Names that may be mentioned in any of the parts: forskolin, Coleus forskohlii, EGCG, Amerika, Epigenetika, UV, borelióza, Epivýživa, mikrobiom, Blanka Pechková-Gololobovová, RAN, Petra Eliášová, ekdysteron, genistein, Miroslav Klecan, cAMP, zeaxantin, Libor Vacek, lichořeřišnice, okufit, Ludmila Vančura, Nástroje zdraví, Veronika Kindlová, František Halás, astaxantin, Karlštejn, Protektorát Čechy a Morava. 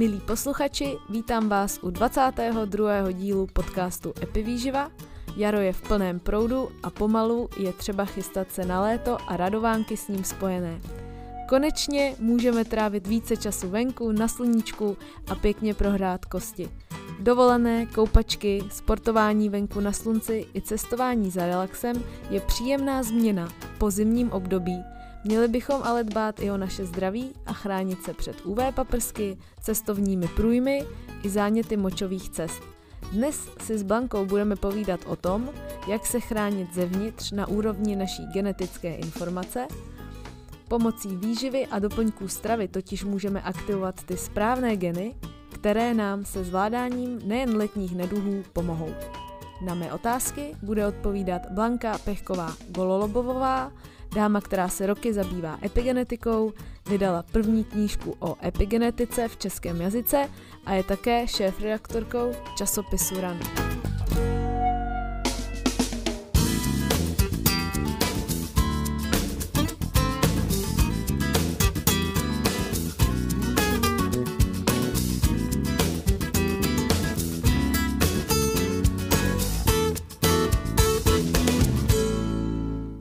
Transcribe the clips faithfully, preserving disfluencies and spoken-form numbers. Milí posluchači, vítám vás u dvacátého druhého dílu podcastu Epivýživa. Jaro je v plném proudu a pomalu je třeba chystat se na léto a radovánky s ním spojené. Konečně můžeme trávit více času venku, na sluníčku a pěkně prohrát kosti. Dovolené, koupačky, sportování venku na slunci i cestování za relaxem je příjemná změna po zimním období. Měli bychom ale dbát i o naše zdraví a chránit se před U V paprsky, cestovními průjmy i záněty močových cest. Dnes si s Blankou budeme povídat o tom, jak se chránit zevnitř na úrovni naší genetické informace. Pomocí výživy a doplňků stravy totiž můžeme aktivovat ty správné geny, které nám se zvládáním nejen letních neduhů pomohou. Na mé otázky bude odpovídat Blanka Pechková-Gololobovová, dáma, která se roky zabývá epigenetikou, vydala první knížku o epigenetice v českém jazyce a je také šéfredaktorkou časopisu RAN.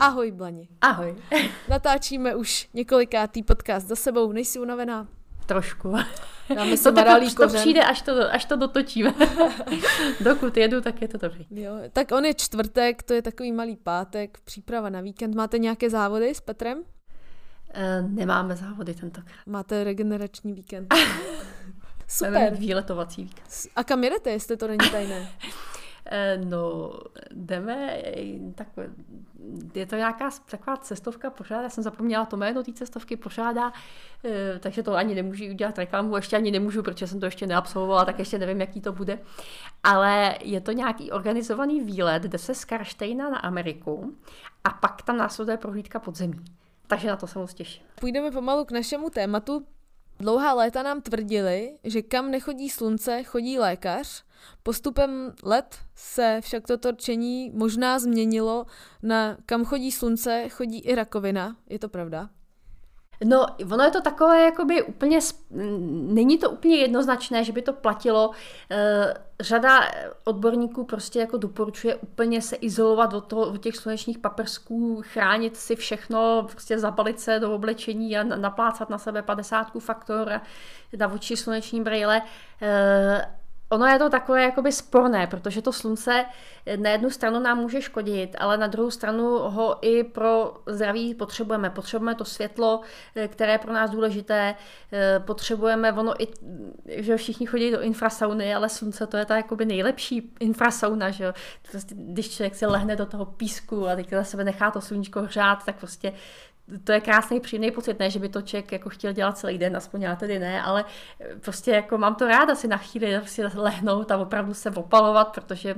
Ahoj, Blani. Ahoj. Natáčíme už několikátý podcast za sebou, nejsi unavená? Trošku. Dáme si maralý kořen. To přijde, až to, až to dotočíme. Dokud jedu, tak je to dobrý. Jo, tak on je čtvrtek, to je takový malý pátek, příprava na víkend. Máte nějaké závody s Petrem? E, nemáme závody tentokrát. Máte regenerační víkend. Super. Máme výletovací víkend. A kam jedete, jestli to není tajné? No, jdeme, tak je to nějaká taková cestovka, pořádá, já jsem zapomněla to jméno té cestovky, pořádá, takže to ani nemůžu udělat reklamu, ještě ani nemůžu, protože jsem to ještě neabsolvovala, tak ještě nevím, jaký to bude. Ale je to nějaký organizovaný výlet, jde se z Karlštejna na Ameriku a pak tam následuje prohlídka podzemí. Takže na to se moc těším. Půjdeme pomalu k našemu tématu. Dlouhá léta nám tvrdili, že kam nechodí slunce, chodí lékař. Postupem let se však toto rčení možná změnilo na kam chodí slunce, chodí i rakovina. Je to pravda? No, ono je to takové, jakoby úplně, není to úplně jednoznačné, že by to platilo. Řada odborníků prostě jako doporučuje úplně se izolovat od, toho, od těch slunečních paprsků, chránit si všechno, prostě zabalit se do oblečení a naplácat na sebe padesátku faktor, na oči sluneční brýle. Ono je to takové jakoby sporné, protože to slunce na jednu stranu nám může škodit, ale na druhou stranu ho i pro zdraví potřebujeme. Potřebujeme to světlo, které je pro nás důležité, potřebujeme, ono i, že všichni chodí do infrasauny, ale slunce to je ta jakoby nejlepší infrasauna, že jo. Prostě, když člověk si lehne do toho písku a teď na sebe nechá to sluníčko hřát, tak prostě to je krásný, příjemný pocit, ne, že by to člověk jako chtěl dělat celý den, aspoň já tedy ne, ale prostě jako mám to ráda si na chvíli si lehnout a opravdu se opalovat, protože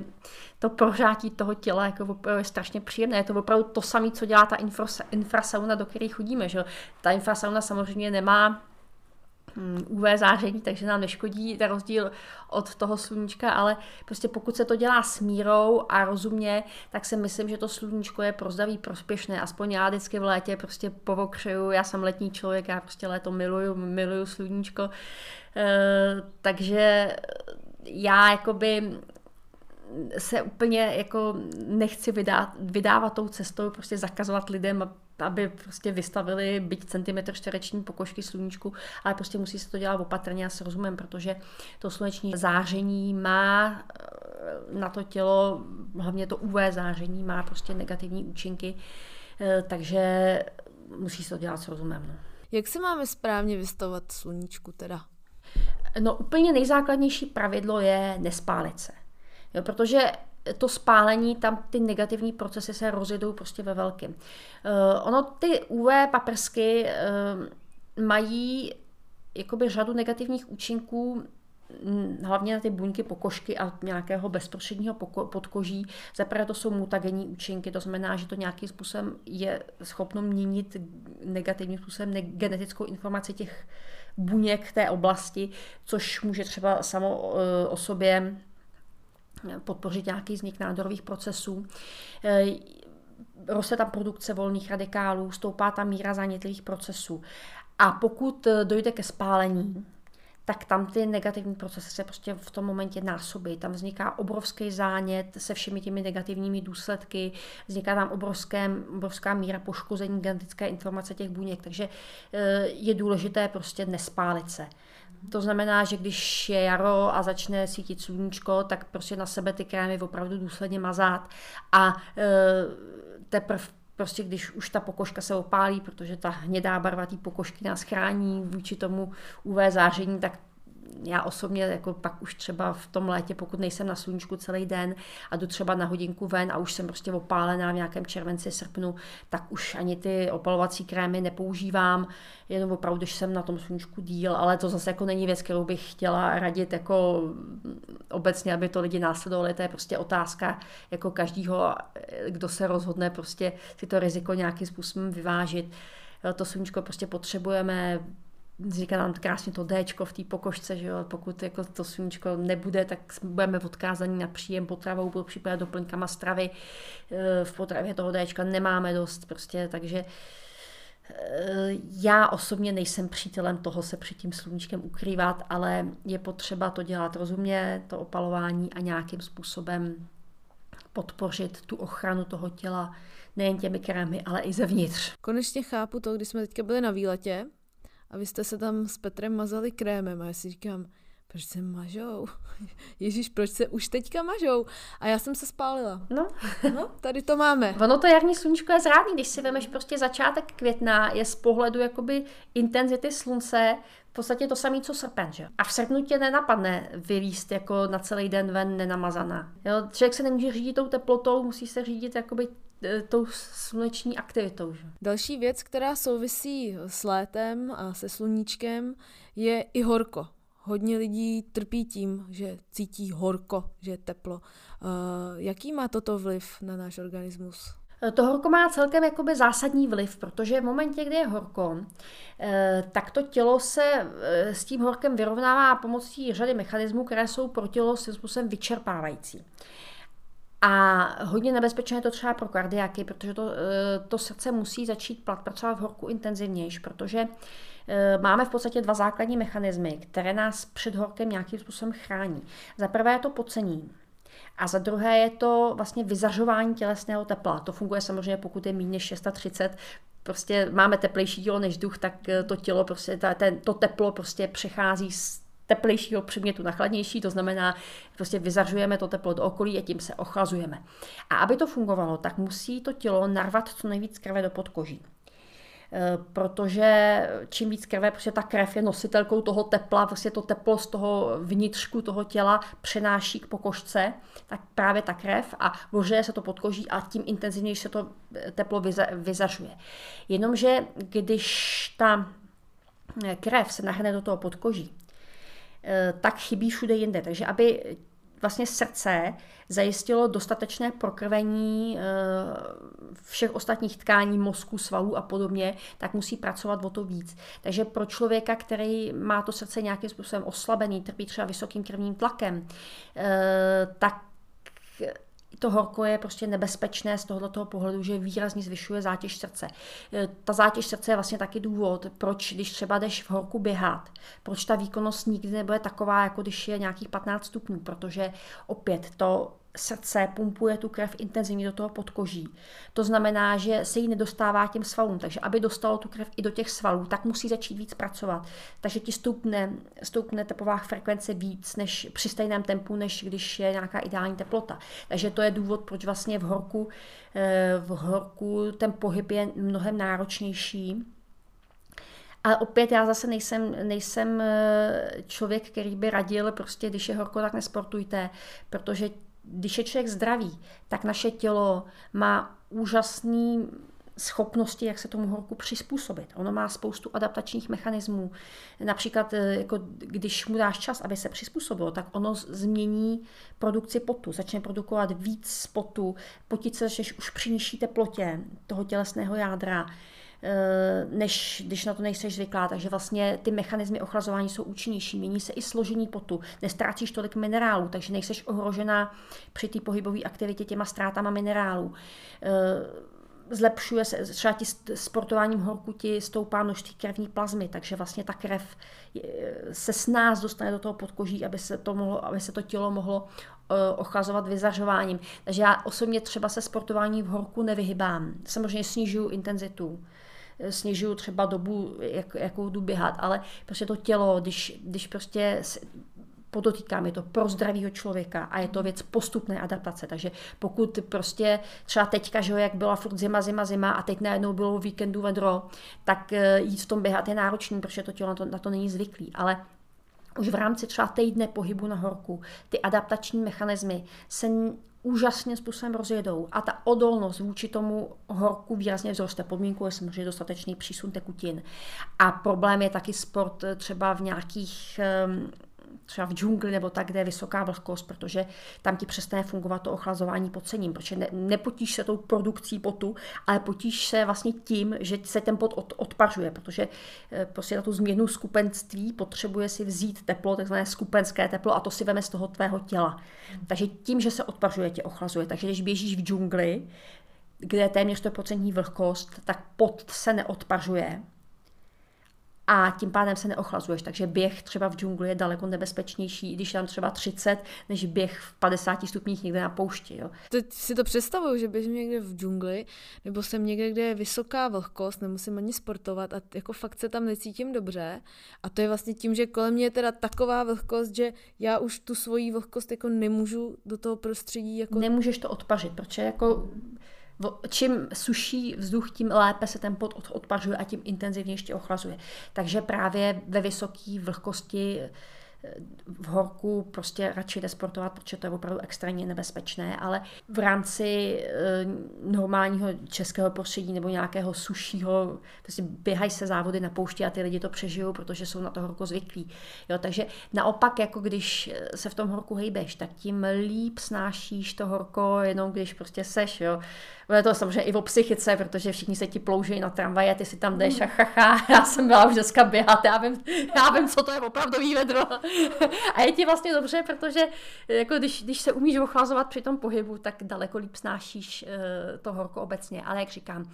to prohřátí toho těla jako je strašně příjemné. Je to opravdu to samé, co dělá ta infrasa, infrasauna, do které chodíme. Že? Ta infrasauna samozřejmě nemá U V záření, takže nám neškodí ten rozdíl od toho sluníčka, ale prostě pokud se to dělá s mírou a rozumně, tak si myslím, že to sluníčko je pro zdraví prospěšné. Aspoň já vždycky v létě prostě povokřeju, já jsem letní člověk, já prostě léto miluju, miluju sluníčko, e, takže já jakoby se úplně jako nechci vydat, vydávat tou cestou, prostě zakazovat lidem, aby prostě vystavili byť centimetr čtvereční pokožky sluníčku, ale prostě musí se to dělat opatrně a s rozumem, protože to sluneční záření má na to tělo, hlavně to U V záření má prostě negativní účinky, takže musí se to dělat s rozumem. No. Jak se máme správně vystavovat sluníčku teda? No úplně nejzákladnější pravidlo je nespálit se. Jo, protože to spálení, tam ty negativní procesy se rozjedou prostě ve velkým. Uh, ono ty U V paprsky uh, mají jakoby řadu negativních účinků, hlavně na ty buňky pokožky a nějakého bezprostředního poko- podkoží. Zaprvé to jsou mutagenní účinky, to znamená, že to nějakým způsobem je schopno měnit negativním způsobem ne- genetickou informaci těch buněk té oblasti, což může třeba samo uh, o sobě podpořit nějaký vznik nádorových procesů. Roste tam produkce volných radikálů, stoupá tam míra zánětlivých procesů. A pokud dojde ke spálení, tak tam ty negativní procesy se prostě v tom momentě násobí. Tam vzniká obrovský zánět se všemi těmi negativními důsledky, vzniká tam obrovské, obrovská míra poškození genetické informace těch buněk, takže je důležité prostě nespálit se. To znamená, že když je jaro a začne svítit sluníčko, tak prostě na sebe ty krémy opravdu důsledně mazat a teprve prostě když už ta pokožka se opálí, protože ta hnědá barva té pokožky nás chrání vůči tomu U V záření, tak já osobně jako pak už třeba v tom létě, pokud nejsem na sluníčku celý den a jdu třeba na hodinku ven a už jsem prostě opálená v nějakém červenci, srpnu, tak už ani ty opalovací krémy nepoužívám, jenom opravdu, když jsem na tom sluníčku díl, ale to zase jako není věc, kterou bych chtěla radit jako obecně, aby to lidi následovali, to je prostě otázka jako každýho, kdo se rozhodne prostě si to riziko nějakým způsobem vyvážit. To sluníčko prostě potřebujeme, říká nám krásně to Dčko v té pokožce, že jo? Pokud jako to sluníčko nebude, tak budeme odkázaní na příjem potravou, případně doplňkama stravy. V potravě toho Dčka nemáme dost, prostě, takže já osobně nejsem přítelem toho se před tím sluníčkem ukrývat, ale je potřeba to dělat rozumně, to opalování a nějakým způsobem podpořit tu ochranu toho těla nejen těmi krémy, ale i zevnitř. Konečně chápu to, když jsme teďka byli na výletě, a vy jste se tam s Petrem mazali krémem a já si říkám, proč se mažou? Ježíš, proč se už teďka mažou? A já jsem se spálila. No. No, tady to máme. Ono to jarní sluníčko je zrádný, když si vemeš prostě začátek května, je z pohledu jakoby intenzity slunce v podstatě to samé, co srpen, že? A v srpnu tě nenapadne vylíst jako na celý den ven nenamazaná. Jo? Člověk se nemůže řídit tou teplotou, musí se řídit jakoby tou sluneční aktivitou. Že? Další věc, která souvisí s létem a se sluníčkem, je i horko. Hodně lidí trpí tím, že cítí horko, že je teplo. Uh, jaký má toto vliv na náš organismus? To horko má celkem jakoby zásadní vliv, protože v momentě, kdy je horko, tak to tělo se s tím horkem vyrovnává pomocí řady mechanismů, které jsou pro tělo svým způsobem vyčerpávající. A hodně nebezpečné je to třeba pro kardiáky, protože to, to srdce musí začít pracovat v horku intenzivnější, protože máme v podstatě dva základní mechanismy, které nás před horkem nějakým způsobem chrání. Za prvé je to pocení. A za druhé je to vlastně vyzařování tělesného tepla. To funguje samozřejmě, pokud je méně než třicet šest, prostě máme teplejší tělo než duch, tak to tělo prostě, ta, ten, to teplo prostě přechází z teplejšího předmětu na chladnější, to znamená, prostě vyzařujeme to teplo do okolí a tím se ochlazujeme. A aby to fungovalo, tak musí to tělo narvat co nejvíc krve do podkoží. Protože čím víc krve, protože ta krev je nositelkou toho tepla, prostě to teplo z toho vnitřku toho těla přenáší k pokožce, tak právě ta krev a ohřeje se to podkoží a tím intenzivněji se to teplo vyzařuje. Jenomže když ta krev se nahrne do toho podkoží, tak chybí všude jinde, takže aby vlastně srdce zajistilo dostatečné prokrvení všech ostatních tkání, mozku, svalů a podobně, tak musí pracovat o to víc. Takže pro člověka, který má to srdce nějakým způsobem oslabený, trpí třeba vysokým krevním tlakem, tak to horko je prostě nebezpečné z tohoto pohledu, že výrazně zvyšuje zátěž srdce. Ta zátěž srdce je vlastně taky důvod, proč když třeba jdeš v horku běhat, proč ta výkonnost nikdy nebude taková, jako když je nějakých patnáct stupňů, protože opět to srdce pumpuje tu krev intenzivně do toho podkoží. To znamená, že se jí nedostává těm svalům, takže aby dostalo tu krev i do těch svalů, tak musí začít víc pracovat. Takže ti stoupne, stoupne tepová frekvence víc než při stejném tempu, než když je nějaká ideální teplota. Takže to je důvod, proč vlastně v horku, v horku ten pohyb je mnohem náročnější. Ale opět já zase nejsem, nejsem člověk, který by radil, prostě když je horko, tak nesportujte, protože když je člověk zdravý, tak naše tělo má úžasný schopnosti, jak se tomu horku přizpůsobit. Ono má spoustu adaptačních mechanismů. Například, jako když mu dáš čas, aby se přizpůsobilo, tak ono změní produkci potu, začne produkovat víc potu, potit se začneš už při nižší teplotě toho tělesného jádra, než když na to nejseš zvyklá, takže vlastně ty mechanismy ochlazování jsou účinnější, mění se i složení potu, nestrácíš tolik minerálů, takže nejseš ohrožená při té pohybové aktivitě těma ztrátama minerálů. zlepšuje se třeba sportováním horkuti, stoupá množství krevní plazmy, takže vlastně ta krev se s nás dostane do toho podkoží, aby se to, mohlo, aby se to tělo mohlo ochlazovat vyzařováním. Takže já osobně třeba se sportování v horku nevyhybám. Samozřejmě snižuju intenzitu, snižuju třeba dobu, jak, jakou jdu běhat, ale prostě to tělo, když, když prostě... podotýkám, je to pro zdravýho člověka a je to věc postupné adaptace. Takže pokud prostě třeba teďka, že jak byla furt zima, zima, zima a teď najednou bylo víkendu vedro, tak jít v tom běhat je náročný, protože to tělo na to, na to není zvyklý. Ale už v rámci třeba týdne pohybu na horku ty adaptační mechanismy se úžasným způsobem rozjedou a ta odolnost vůči tomu horku výrazně vzroste. Podmínkou je samozřejmě dostatečný přísun tekutin. A problém je taky sport třeba v nějakých... třeba v džungli nebo tak, kde je vysoká vlhkost, protože tam ti přestane fungovat to ochlazování pocením, protože ne, nepotíš se tou produkcí potu, ale potíš se vlastně tím, že se ten pot od, odpařuje, protože prostě na tu změnu skupenství potřebuje si vzít teplo, takzvané skupenské teplo, a to si veme z toho tvého těla. Takže tím, že se odpařuje, tě ochlazuje. Takže když běžíš v džungli, kde je téměř sto procent vlhkost, tak pot se neodpařuje, a tím pádem se neochlazuješ, takže běh třeba v džungli je daleko nebezpečnější, i když tam třeba třicet, než běh v padesáti stupních někde na poušti. Jo. Teď si to představuju, že běžím někde v džungli, nebo jsem někde, kde je vysoká vlhkost, nemusím ani sportovat a jako fakt se tam necítím dobře. A to je vlastně tím, že kolem mě je teda taková vlhkost, že já už tu svoji vlhkost jako nemůžu do toho prostředí... Jako... Nemůžeš to odpařit, protože jako... Čím suší vzduch, tím lépe se ten pot odpařuje a tím intenzivně ještě ochlazuje. Takže právě ve vysoké vlhkosti v horku prostě radši nesportovat, protože to je opravdu extrémně nebezpečné, ale v rámci normálního českého prostředí nebo nějakého sušího, prostě běhají se závody na poušti a ty lidi to přežijou, protože jsou na to horko zvyklí. Jo, takže naopak, jako když se v tom horku hejbeš, tak tím líp snášíš to horko, jenom když prostě seš. Jo. Je to samozřejmě i o psychice, protože všichni se ti ploužejí na tramvaje, ty si tam jdeš a chacha, já jsem byla už dneska běhat, já vím, já vím co to je opravdový vedro. A je ti vlastně dobře, protože jako když, když se umíš ochlazovat při tom pohybu, tak daleko líp snášíš to horko obecně. Ale jak říkám,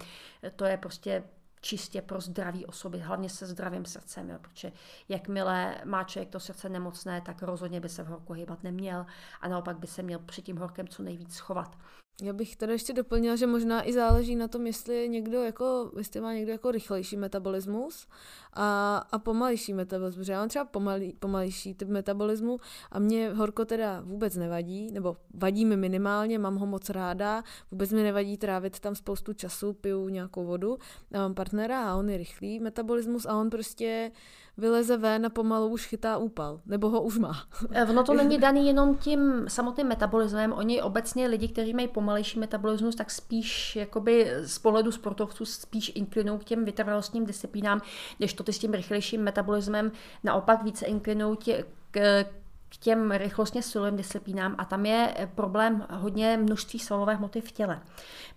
to je prostě čistě pro zdraví osoby, hlavně se zdravým srdcem, jo, protože jakmile má člověk to srdce nemocné, tak rozhodně by se v horku hýbat neměl a naopak by se měl před tím horkem co nejvíc schovat. Já bych teda ještě doplnila, že možná i záleží na tom, jestli někdo jako, jestli má někdo jako rychlejší metabolismus a, a pomalejší metabolismus. Já mám třeba pomalý, pomalejší typ metabolismu a mě horko teda vůbec nevadí, nebo vadí mi minimálně, mám ho moc ráda, vůbec mi nevadí trávit tam spoustu času, piju nějakou vodu, já mám partnera a on je rychlý metabolismus a on prostě vyleze ven a pomalu už chytá úpal, nebo ho už má. Ono to není daný jenom tím samotným metabolismem, oni obecně lidi, kteří mají pomalejší metabolismus, tak spíš jakoby z pohledu sportovců spíš inklinou k těm vytrvalostním disciplínám, když to ty s tím rychlejším metabolismem naopak více inklinou tě, k, k těm rychlostně silovým disciplínám a tam je problém hodně množství svalové hmoty v těle,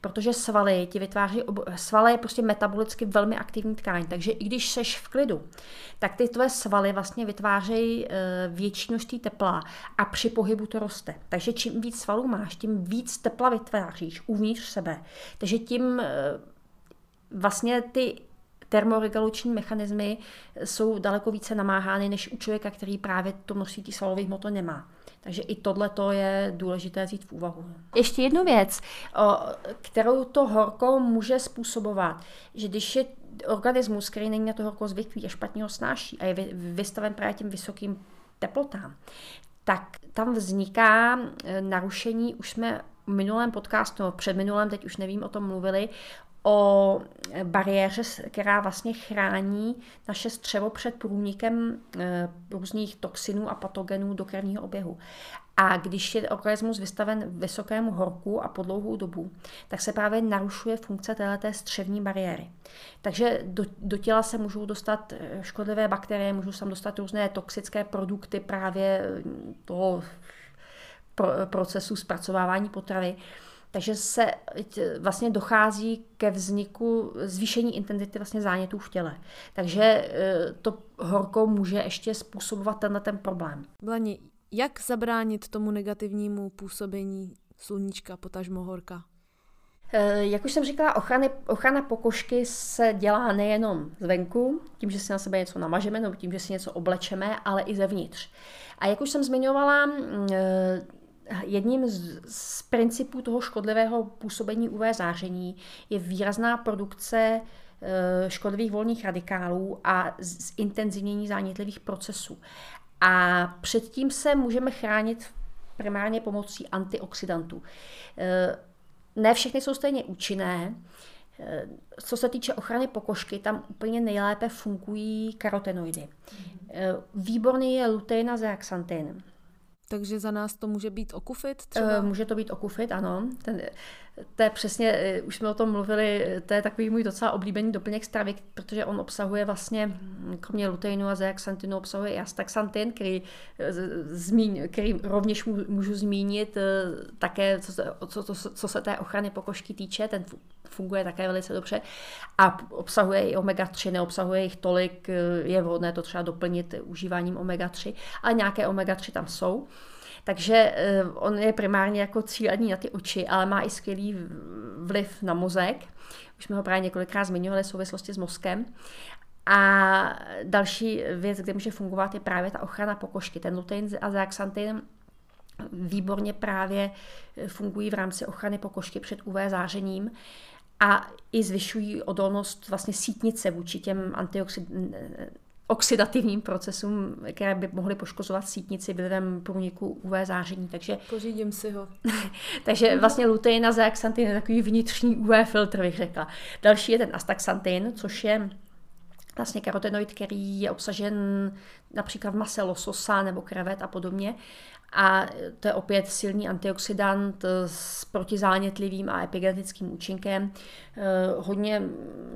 protože svaly ti vytváří, svaly je prostě metabolicky velmi aktivní tkáň, takže i když seš v klidu, tak ty tvoje svaly vlastně vytvářejí větší množství tepla a při pohybu to roste. Takže čím víc svalů máš, tím víc tepla vytváříš uvnitř sebe, takže tím vlastně ty termoregulační mechanismy jsou daleko více namáhány než u člověka, který právě to množství těch svalových hmot nemá. Takže i tohleto je důležité vzít v úvahu. Ještě jednu věc, kterou to horko může způsobovat, že když je organismus, který není na to horko zvyklý a špatně ho snáší a je vystaven právě těm vysokým teplotám, tak tam vzniká narušení, už jsme v minulém podcastu, no předminulém, teď už nevím, o tom mluvili, o bariéře, která vlastně chrání naše střevo před průnikem různých toxinů a patogenů do krevního oběhu. A když je organismus vystaven vysokému horku a po dlouhou dobu, tak se právě narušuje funkce téhleté střevní bariéry. Takže do, do těla se můžou dostat škodlivé bakterie, můžou se tam dostat různé toxické produkty právě toho procesu zpracovávání potravy. Takže se vlastně dochází ke vzniku zvýšení intenzity vlastně zánětů v těle. Takže to horko může ještě způsobovat tenhle ten problém. Blani, jak zabránit tomu negativnímu působení sluníčka, potažmo horka? Jak už jsem říkala, ochrany, ochrana pokožky se dělá nejenom zvenku, tím, že si na sebe něco namažeme nebo tím, že si něco oblečeme, ale i zevnitř. A jak už jsem zmiňovala, jedním z, z principů toho škodlivého působení U V záření je výrazná produkce škodlivých volných radikálů a zintenzivnění zánětlivých procesů. A předtím se můžeme chránit primárně pomocí antioxidantů. Ne všechny jsou stejně účinné. Co se týče ochrany pokožky, tam úplně nejlépe fungují karotenoidy. Výborný je lutein a zeaxantin. Takže za nás to může být okufit třeba? Může to být okufit, ano. Ten, to je přesně, už jsme o tom mluvili, to je takový můj docela oblíbený doplněk stravy, protože on obsahuje vlastně, kromě luteinu a zeaxantinu, obsahuje i astaxantin, který, zmín, který rovněž můžu zmínit také, co se, co, co, co se té ochrany pokožky týče, ten funguje také velice dobře a obsahuje i omega tři, neobsahuje jich tolik, je vhodné to třeba doplnit užíváním omega tři, ale nějaké omega tři tam jsou. Takže on je primárně jako cílený na ty oči, ale má i skvělý vliv na mozek. Už jsme ho právě několikrát zmiňovali v souvislosti s mozkem. A další věc, kde může fungovat, je právě ta ochrana pokožky. Ten lutein a zeaxantin výborně právě fungují v rámci ochrany pokožky před U V zářením a i zvyšují odolnost vlastně sítnice vůči těm antioxidantům, oxidativním procesům, které by mohly poškozovat sítnici vlivem průniku U V záření. Takže, pořídím si ho. Takže vlastně lutein a zeaxantin je takový vnitřní U V filtr, bych řekla. Další je ten astaxantin, což je vlastně karotenoid, který je obsažen například v mase lososa nebo krevet a podobně. A to je opět silný antioxidant s protizánětlivým a epigenetickým účinkem. Hodně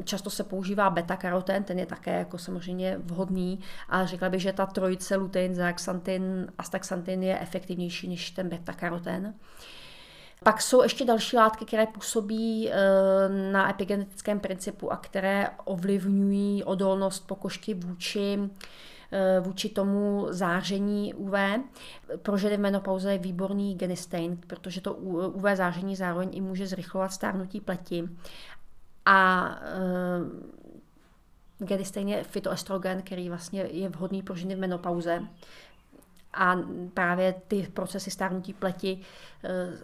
často se používá beta-karoten, ten je také jako samozřejmě vhodný. A řekla bych, že ta trojice lutein, zeaxantin, astaxantin je efektivnější než ten beta-karoten. Pak jsou ještě další látky, které působí na epigenetickém principu a které ovlivňují odolnost pokožky vůči, vůči tomu záření U V. Pro ženy v menopauze je výborný genistein, protože to U V záření zároveň i může zrychlovat stárnutí pleti. A genistein je fytoestrogen, který vlastně je vhodný pro ženy v menopauze. A právě ty procesy stárnutí pleti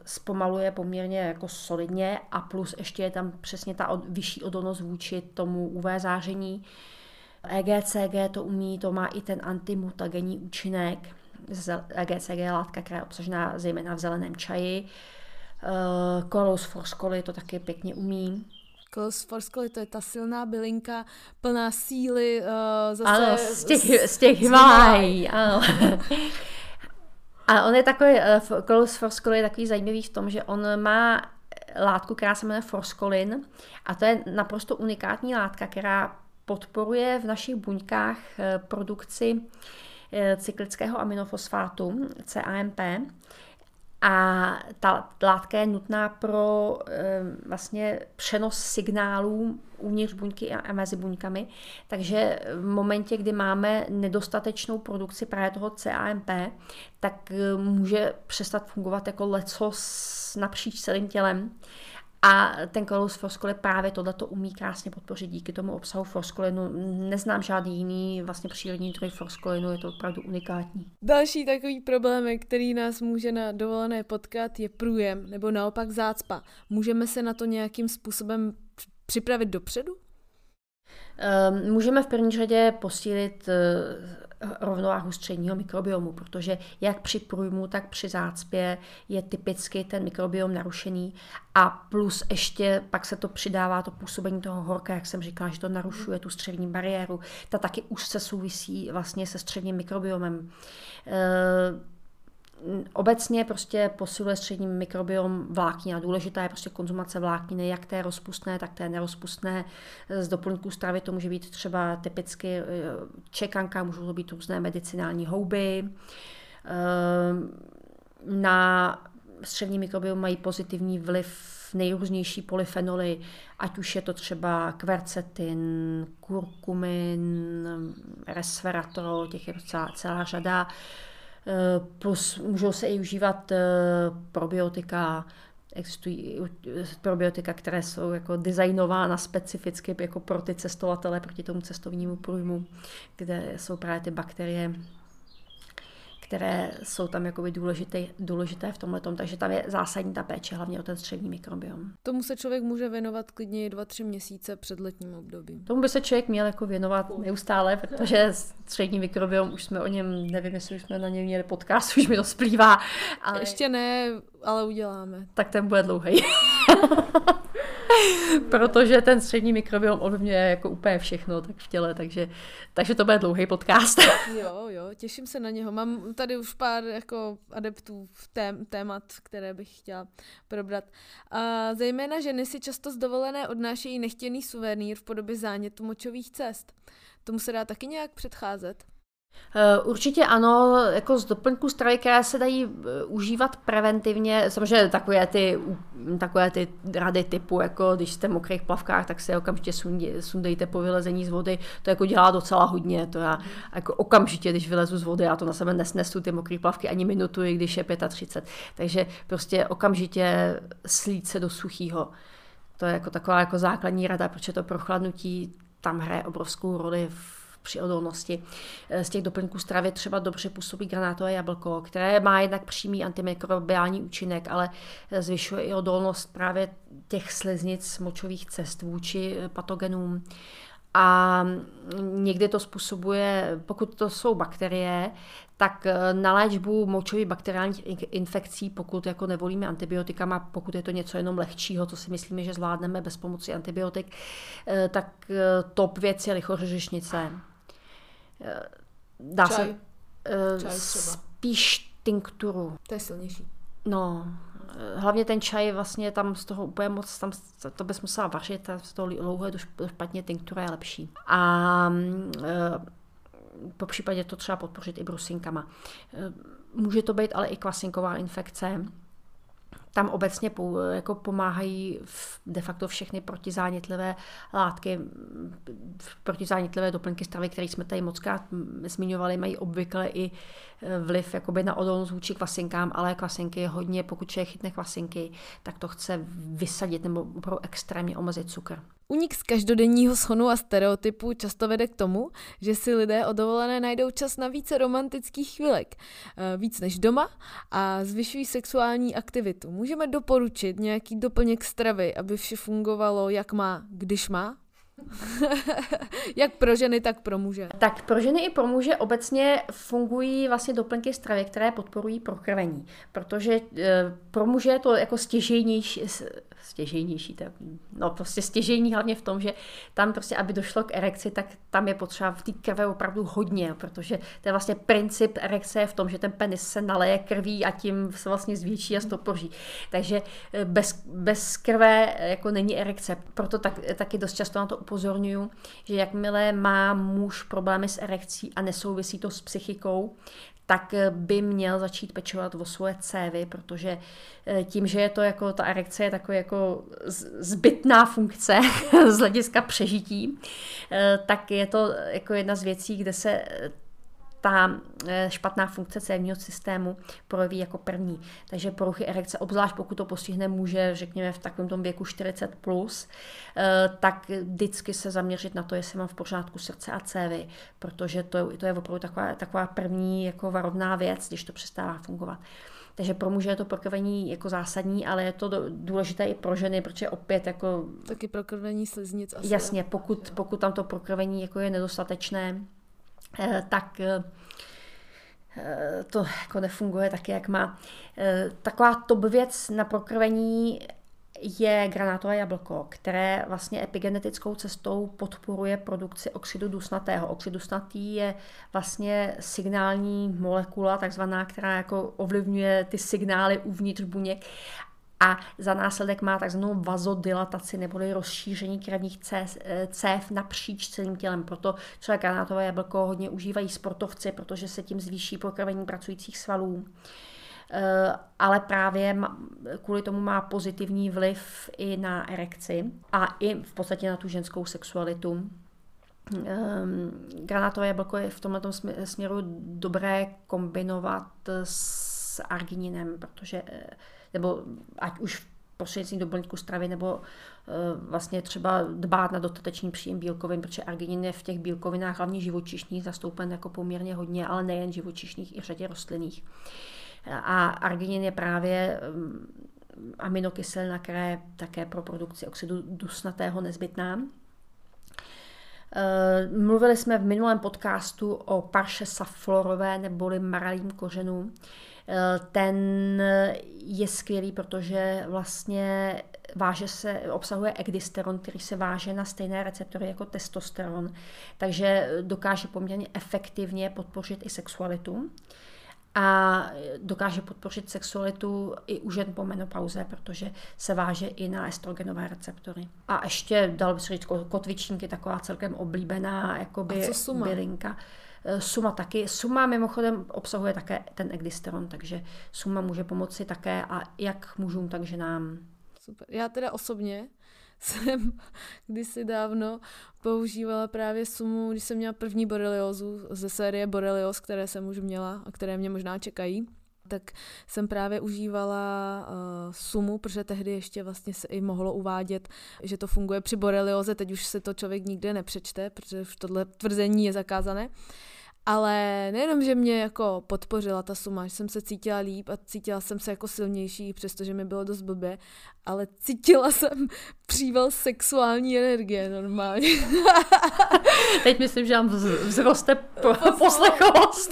zpomaluje poměrně jako solidně a plus ještě je tam přesně ta vyšší odolnost vůči tomu U V záření. E G C G to umí, to má i ten antimutagenní účinek. E G C G je látka, která je obsažená zejména v zeleném čaji. Coleus forskohlii to taky pěkně umí. Coleus forskohlii, to je ta silná bylinka, plná síly, uh, zase... Ano, z těch, z těch Himalájí, ano. A on je takový, uh, Coleus forskohlii je takový zajímavý v tom, že on má látku, která se jmenuje forskolin, a to je naprosto unikátní látka, která podporuje v našich buňkách produkci cyklického aminofosfátu, cAMP, a ta látka je nutná pro e, vlastně přenos signálů uvnitř buňky a mezi buňkami. Takže v momentě, kdy máme nedostatečnou produkci právě toho cAMP, tak e, může přestat fungovat jako lecos napříč celým tělem. A ten Coleus forskohlii právě tohleto umí krásně podpořit díky tomu obsahu forskolinu. Neznám žádný jiný vlastně přírodní zdroj forskolinu, je to opravdu unikátní. Další takový problém, který nás může na dovolené potkat, je průjem nebo naopak zácpa. Můžeme se na to nějakým způsobem připravit dopředu? Můžeme v první řadě posílit rovnováhu středního mikrobiomu, protože jak při průjmu, tak při zácpě je typicky ten mikrobiom narušený a plus ještě pak se to přidává to působení toho horka, jak jsem říkala, že to narušuje tu střevní bariéru. Ta taky už se souvisí vlastně se střevním mikrobiomem. Obecně prostě posiluje střední mikrobiom vláknina. Důležitá je prostě konzumace vlákniny, jak té rozpustné, tak té nerozpustné. Z doplňků stravy to může být třeba typicky čekanka, můžou to být různé medicinální houby. Na střevní mikrobiom mají pozitivní vliv nejrůznější polyfenoly, ať už je to třeba kvercetin, kurkumin, resveratrol, těch je celá, celá řada. Plus můžou se i užívat probiotika, Existují probiotika, které jsou jako designována specificky jako pro ty cestovatele, proti tomu cestovnímu průjmu, kde jsou právě ty bakterie, které jsou tam jakoby důležité, důležité v tomhletom, takže tam je zásadní ta péče, hlavně o ten střevní mikrobiom. Tomu se člověk může věnovat klidně dva, tři měsíce před letním obdobím. Tomu by se člověk měl jako věnovat neustále, protože střevní mikrobiom, už jsme o něm, nevím, jestli už jsme na něm měli podcast, už mi to splývá. Ale... Ještě ne, ale uděláme. Tak ten bude dlouhý. Protože ten střevní mikrobiom ovlivňuje jako úplně všechno tak v těle, takže, takže to bude dlouhý podcast. Jo, jo, těším se na něho. Mám tady už pár jako adeptů v tém, témat, které bych chtěla probrat. A zejména ženy si často z dovolené odnášejí nechtěný suvenýr v podobě zánětu močových cest. Tomu se dá taky nějak předcházet? Určitě ano, jako z doplňků stravy, které se dají užívat preventivně, samozřejmě takové ty, takové ty rady typu, jako když jste v mokrých plavkách, tak se okamžitě sundejte po vylezení z vody, to jako dělá docela hodně, to já jako okamžitě, když vylezu z vody, já to na sebe nesnesu, ty mokré plavky ani minutu, i když je třicet pět, takže prostě okamžitě slít se do suchýho, to je jako taková jako základní rada, protože to prochladnutí tam hraje obrovskou roli v při odolnosti. Z těch doplňků stravy třeba dobře působí granátové jablko, které má jednak přímý antimikrobiální účinek, ale zvyšuje i odolnost právě těch sliznic močových cest vůči patogenům. A někdy to způsobuje, pokud to jsou bakterie, tak na léčbu močových bakteriálních infekcí, pokud jako nevolíme antibiotikama, pokud je to něco jenom lehčího, co si myslíme, že zvládneme bez pomoci antibiotik, tak top věc je lichořeřišnice. Dá čaj. se čaj spíš tinkturu. To je silnější. No, hlavně ten čaj vlastně tam z toho úplně moc, tam to bys musela vařit a z toho louhuje do špatně, tinktura je lepší. A e, po případě to třeba podpořit i brusinkama. E, může to být ale i kvasinková infekce. Tam obecně po, jako pomáhají v, de facto všechny protizánětlivé látky, protizánětlivé doplňky stravy, které jsme tady mockrát zmiňovali, mají obvykle i vliv jakoby na odolnost vůči kvasinkám, ale kvasinky hodně, pokud člověk chytne kvasinky, tak to chce vysadit nebo opravdu extrémně omezit cukr. Únik z každodenního shonu a stereotypů často vede k tomu, že si lidé o dovolené najdou čas na více romantických chvílek, víc než doma, a zvyšují sexuální aktivitu. Můžeme doporučit nějaký doplněk stravy, aby vše fungovalo jak má, když má? Jak pro ženy, tak pro muže. Tak pro ženy i pro muže obecně fungují vlastně doplňky stravy, které podporují prokrvení, protože e, pro muže je to jako stěžejnější, stěžejnější, to je, no prostě stěžejní hlavně v tom, že tam prostě, aby došlo k erekci, tak tam je potřeba v té krve opravdu hodně, protože to je vlastně princip erekce v tom, že ten penis se naleje krví a tím se vlastně zvětší a stopoří. Takže bez, bez krve jako není erekce, proto tak, taky dost často na to upozorňuju, že jakmile má muž problémy s erekcí a nesouvisí to s psychikou, tak by měl začít pečovat o svoje cévy, protože tím, že je to jako, ta erekce je taková jako zbytná funkce z hlediska přežití, tak je to jako jedna z věcí, kde se ta špatná funkce cévního systému projeví jako první. Takže poruchy erekce, obzvlášť pokud to postihne muže, řekněme v takovém tom věku čtyřicet plus, tak vždycky se zaměřit na to, jestli mám v pořádku srdce a cévy, protože to, to je opravdu taková, taková první jako varovná věc, když to přestává fungovat. Takže pro muže je to prokrvení jako zásadní, ale je to důležité i pro ženy, protože opět jako... Taky prokrvení sliznic asi. Jasně, pokud, pokud tam to prokrvení jako je nedostatečné, tak to jako nefunguje tak, jak má. Taková top věc na prokrvení je granátové jablko, které vlastně epigenetickou cestou podporuje produkci oxidu dusnatého. Oxid dusnatý je vlastně signální molekula, takzvaná, která jako ovlivňuje ty signály uvnitř buněk a za následek má takzvanou vazodilataci neboli rozšíření krevních cév napříč celým tělem. Proto třeba granátové jablko hodně užívají sportovci, protože se tím zvýší prokrvení pracujících svalů. Ale právě kvůli tomu má pozitivní vliv i na erekci a i v podstatě na tu ženskou sexualitu. Granátové jablko je v tomto směru dobré kombinovat s argininem, protože nebo ať už prostřednictvím doplňku stravy nebo vlastně třeba dbát na dostatečný příjem bílkovin, protože arginin je v těch bílkovinách, hlavně živočišných, zastoupen jako poměrně hodně, ale nejen živočišných, i řadě rostlinných. A arginin je právě aminokyselina, která je také pro produkci oxidu dusnatého nezbytná. Mluvili jsme v minulém podcastu o parše saflorové neboli maralím kořenu. Ten je skvělý, protože vlastně váže se, obsahuje ekdysteron, který se váže na stejné receptory jako testosteron, takže dokáže poměrně efektivně podpořit i sexualitu. A dokáže podpořit sexualitu i u žen po menopauze, protože se váže i na estrogenové receptory. A ještě dal bych říct kotvičník je taková celkem oblíbená jakoby suma? bylinka. Suma taky. Suma mimochodem obsahuje také ten ekdysteron, takže suma může pomoci také a jak mužům, tak ženám. Super. Já teda osobně jsem kdysi dávno používala právě sumu, když jsem měla první boreliozu ze série borelioz, které jsem už měla a které mě možná čekají, tak jsem právě užívala uh, sumu, protože tehdy ještě vlastně se i mohlo uvádět, že to funguje při borelioze, teď už se to člověk nikde nepřečte, protože tohle tvrzení je zakázané. Ale nejenom, že mě jako podpořila ta suma, že jsem se cítila líp a cítila jsem se jako silnější, přestože mi bylo dost blbě, ale cítila jsem příval sexuální energie normálně. Teď myslím, že nám vzroste p- poslechovost.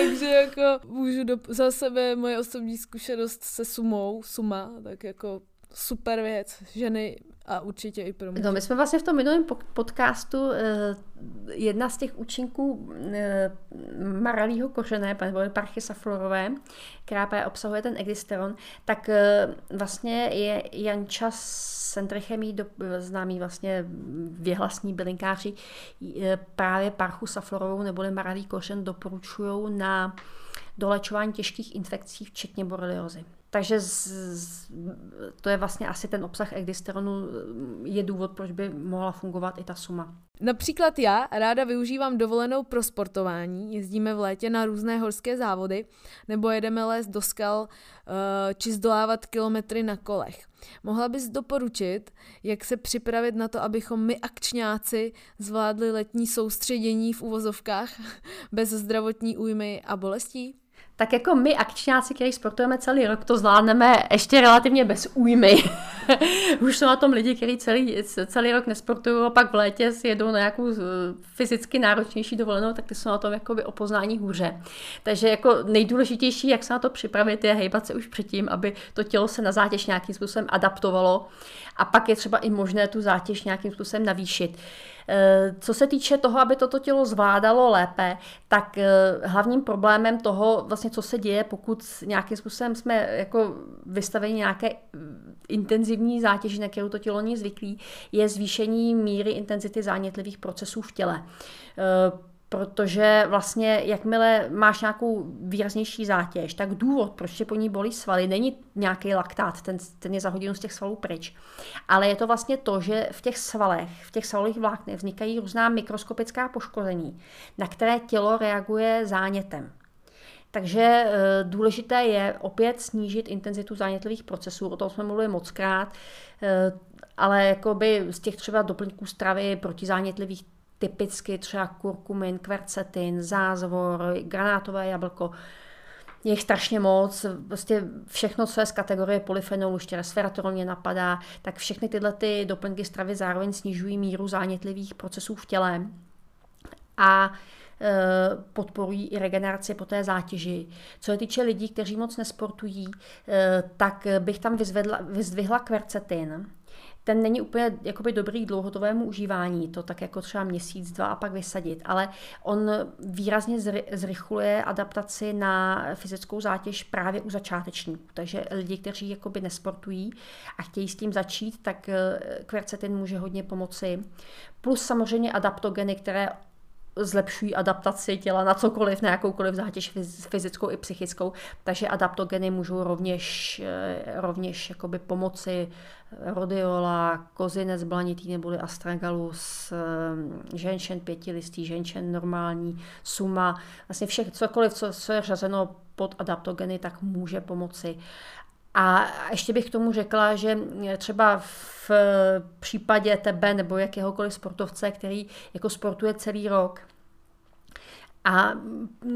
Takže jako můžu do, za sebe moje osobní zkušenost se sumou, suma, tak jako super věc, ženy a určitě i pro mě. No, my jsme vlastně v tom minulém podcastu eh, jedna z těch účinků eh, maralího kořené, nebo parchy saflorové, která obsahuje ten ekdysteron, tak eh, vlastně je Janča Sentrichemí, známý vlastně věhlasní bylinkáři, eh, právě parchu saflorovou neboli maralí kořen doporučují na dolečování těžkých infekcí, včetně boreliozy. Takže z, z, to je vlastně asi ten obsah ekdysteronu je důvod, proč by mohla fungovat i ta suma. Například já ráda využívám dovolenou pro sportování, jezdíme v létě na různé horské závody nebo jedeme lézt do skal či zdolávat kilometry na kolech. Mohla bys doporučit, jak se připravit na to, abychom my akčňáci zvládli letní soustředění v uvozovkách bez zdravotní újmy a bolestí? Tak jako my akčňáci, kteří sportujeme celý rok, to zvládneme ještě relativně bez újmy. Už jsou na tom lidi, kteří celý, celý rok nesportují a pak v létě si jedou na nějakou fyzicky náročnější dovolenou, tak ty jsou na tom jakoby o poznání hůře. Takže jako nejdůležitější, jak se na to připravit, je hejbat se už předtím, aby to tělo se na zátěž nějakým způsobem adaptovalo a pak je třeba i možné tu zátěž nějakým způsobem navýšit. Co se týče toho, aby toto tělo zvládalo lépe, tak hlavním problémem toho, vlastně, co se děje, pokud nějakým způsobem jsme jako vystaveni nějaké intenzivní zátěži, na kterou to tělo není zvyklý, je zvýšení míry intenzity zánětlivých procesů v těle. Protože vlastně, jakmile máš nějakou výraznější zátěž, tak důvod, proč tě po ní bolí svaly, není nějaký laktát, ten, ten je za hodinu z těch svalů pryč. Ale je to vlastně to, že v těch svalech, v těch svalových vláknech vznikají různá mikroskopická poškození, na které tělo reaguje zánětem. Takže důležité je opět snížit intenzitu zánětlivých procesů, o tom jsme mluvili mockrát, ale jakoby z těch třeba doplňků stravy protizánětlivých typicky třeba kurkumin, kvercetin, zázvor, granátové jablko, je jich strašně moc, prostě všechno, co je z kategorie polyfenolu, ještě resveratrol mě napadá, tak všechny tyhle ty doplňky stravy zároveň snižují míru zánětlivých procesů v těle a podporují i regeneraci po té zátěži. Co se týče lidí, kteří moc nesportují, tak bych tam vyzvedla, vyzdvihla kvercetin. Ten není úplně jakoby dobrý k dlouhodobému užívání, to tak jako třeba měsíc, dva a pak vysadit, ale on výrazně zrychluje adaptaci na fyzickou zátěž právě u začátečníků. Takže lidi, kteří jakoby nesportují a chtějí s tím začít, tak kvercetin může hodně pomoci. Plus samozřejmě adaptogeny, které zlepšují adaptaci těla na cokoliv, na jakoukoliv zátěž fyzickou i psychickou, takže adaptogeny můžou rovněž, rovněž jakoby pomoci rodiola, kozinec blanitý neboli astragalus, ženšen pětilistý, ženšen normální, suma, vlastně všech, cokoliv, co, co je řazeno pod adaptogeny, tak může pomoci. A ještě bych k tomu řekla, že třeba v případě tebe nebo jakéhokoliv sportovce, který jako sportuje celý rok a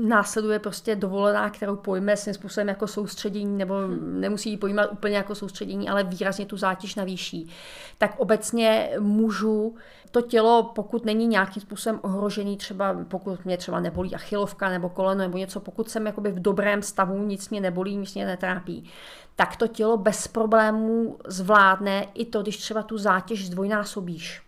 následuje prostě dovolená, kterou pojme svým způsobem jako soustředění, nebo nemusí ji pojímat úplně jako soustředění, ale výrazně tu zátěž navýší, tak obecně můžu to tělo, pokud není nějakým způsobem ohrožený, třeba pokud mě třeba nebolí achilovka nebo koleno nebo něco, pokud jsem jakoby v dobrém stavu, nic mě nebolí, nic mě netrápí, tak to tělo bez problémů zvládne i to, když třeba tu zátěž zdvojnásobíš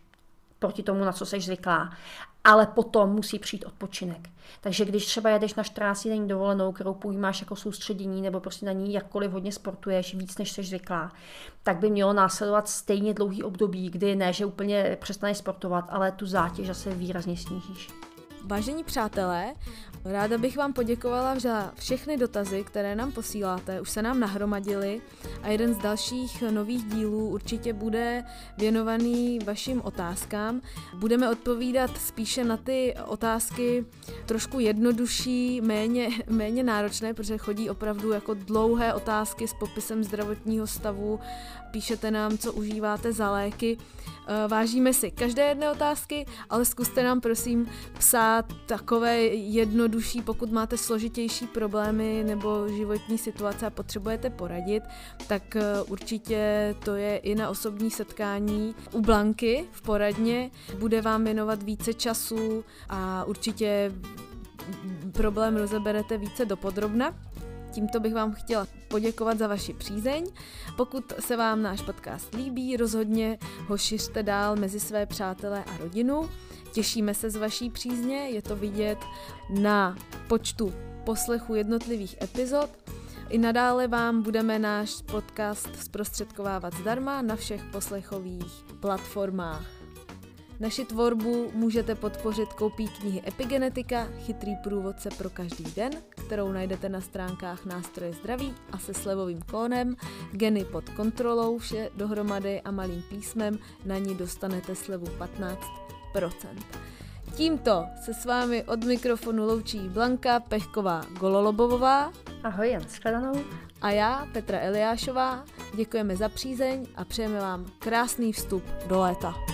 proti tomu, na co jsi zvyklá. Ale potom musí přijít odpočinek. Takže když třeba jedeš na čtrnáctidenní dovolenou, kterou pojímáš jako soustředění, nebo prostě na ní jakkoliv hodně sportuješ, víc než jsi zvyklá, tak by mělo následovat stejně dlouhý období, kdy ne, že úplně přestaneš sportovat, ale tu zátěž zase výrazně snížíš. Vážení přátelé, ráda bych vám poděkovala za všechny dotazy, které nám posíláte, už se nám nahromadily a jeden z dalších nových dílů určitě bude věnovaný vašim otázkám. Budeme odpovídat spíše na ty otázky trošku jednodušší, méně, méně náročné, protože chodí opravdu jako dlouhé otázky s popisem zdravotního stavu, píšete nám, co užíváte za léky. Vážíme si každé jedné otázky, ale zkuste nám prosím psát takové jednodušší, pokud máte složitější problémy nebo životní situace a potřebujete poradit, tak určitě to je i na osobní setkání u Blanky v poradně. Bude vám věnovat více času a určitě problém rozeberete více dopodrobna. Tímto bych vám chtěla poděkovat za vaši přízeň. Pokud se vám náš podcast líbí, rozhodně ho šiřte dál mezi své přátelé a rodinu. Těšíme se z vaší přízně, je to vidět na počtu poslechů jednotlivých epizod. I nadále vám budeme náš podcast zprostředkovávat zdarma na všech poslechových platformách. Naši tvorbu můžete podpořit koupí knihy Epigenetika, chytrý průvodce pro každý den, kterou najdete na stránkách Nástroje zdraví a se slevovým kódem Geny pod kontrolou, vše dohromady a malým písmem, na ní dostanete slevu patnáct procent. Tímto se s vámi od mikrofonu loučí Blanka Pechková-Gololobovová. Ahoj, Jan, shledanou. A já, Petra Eliášová, děkujeme za přízeň a přejeme vám krásný vstup do léta.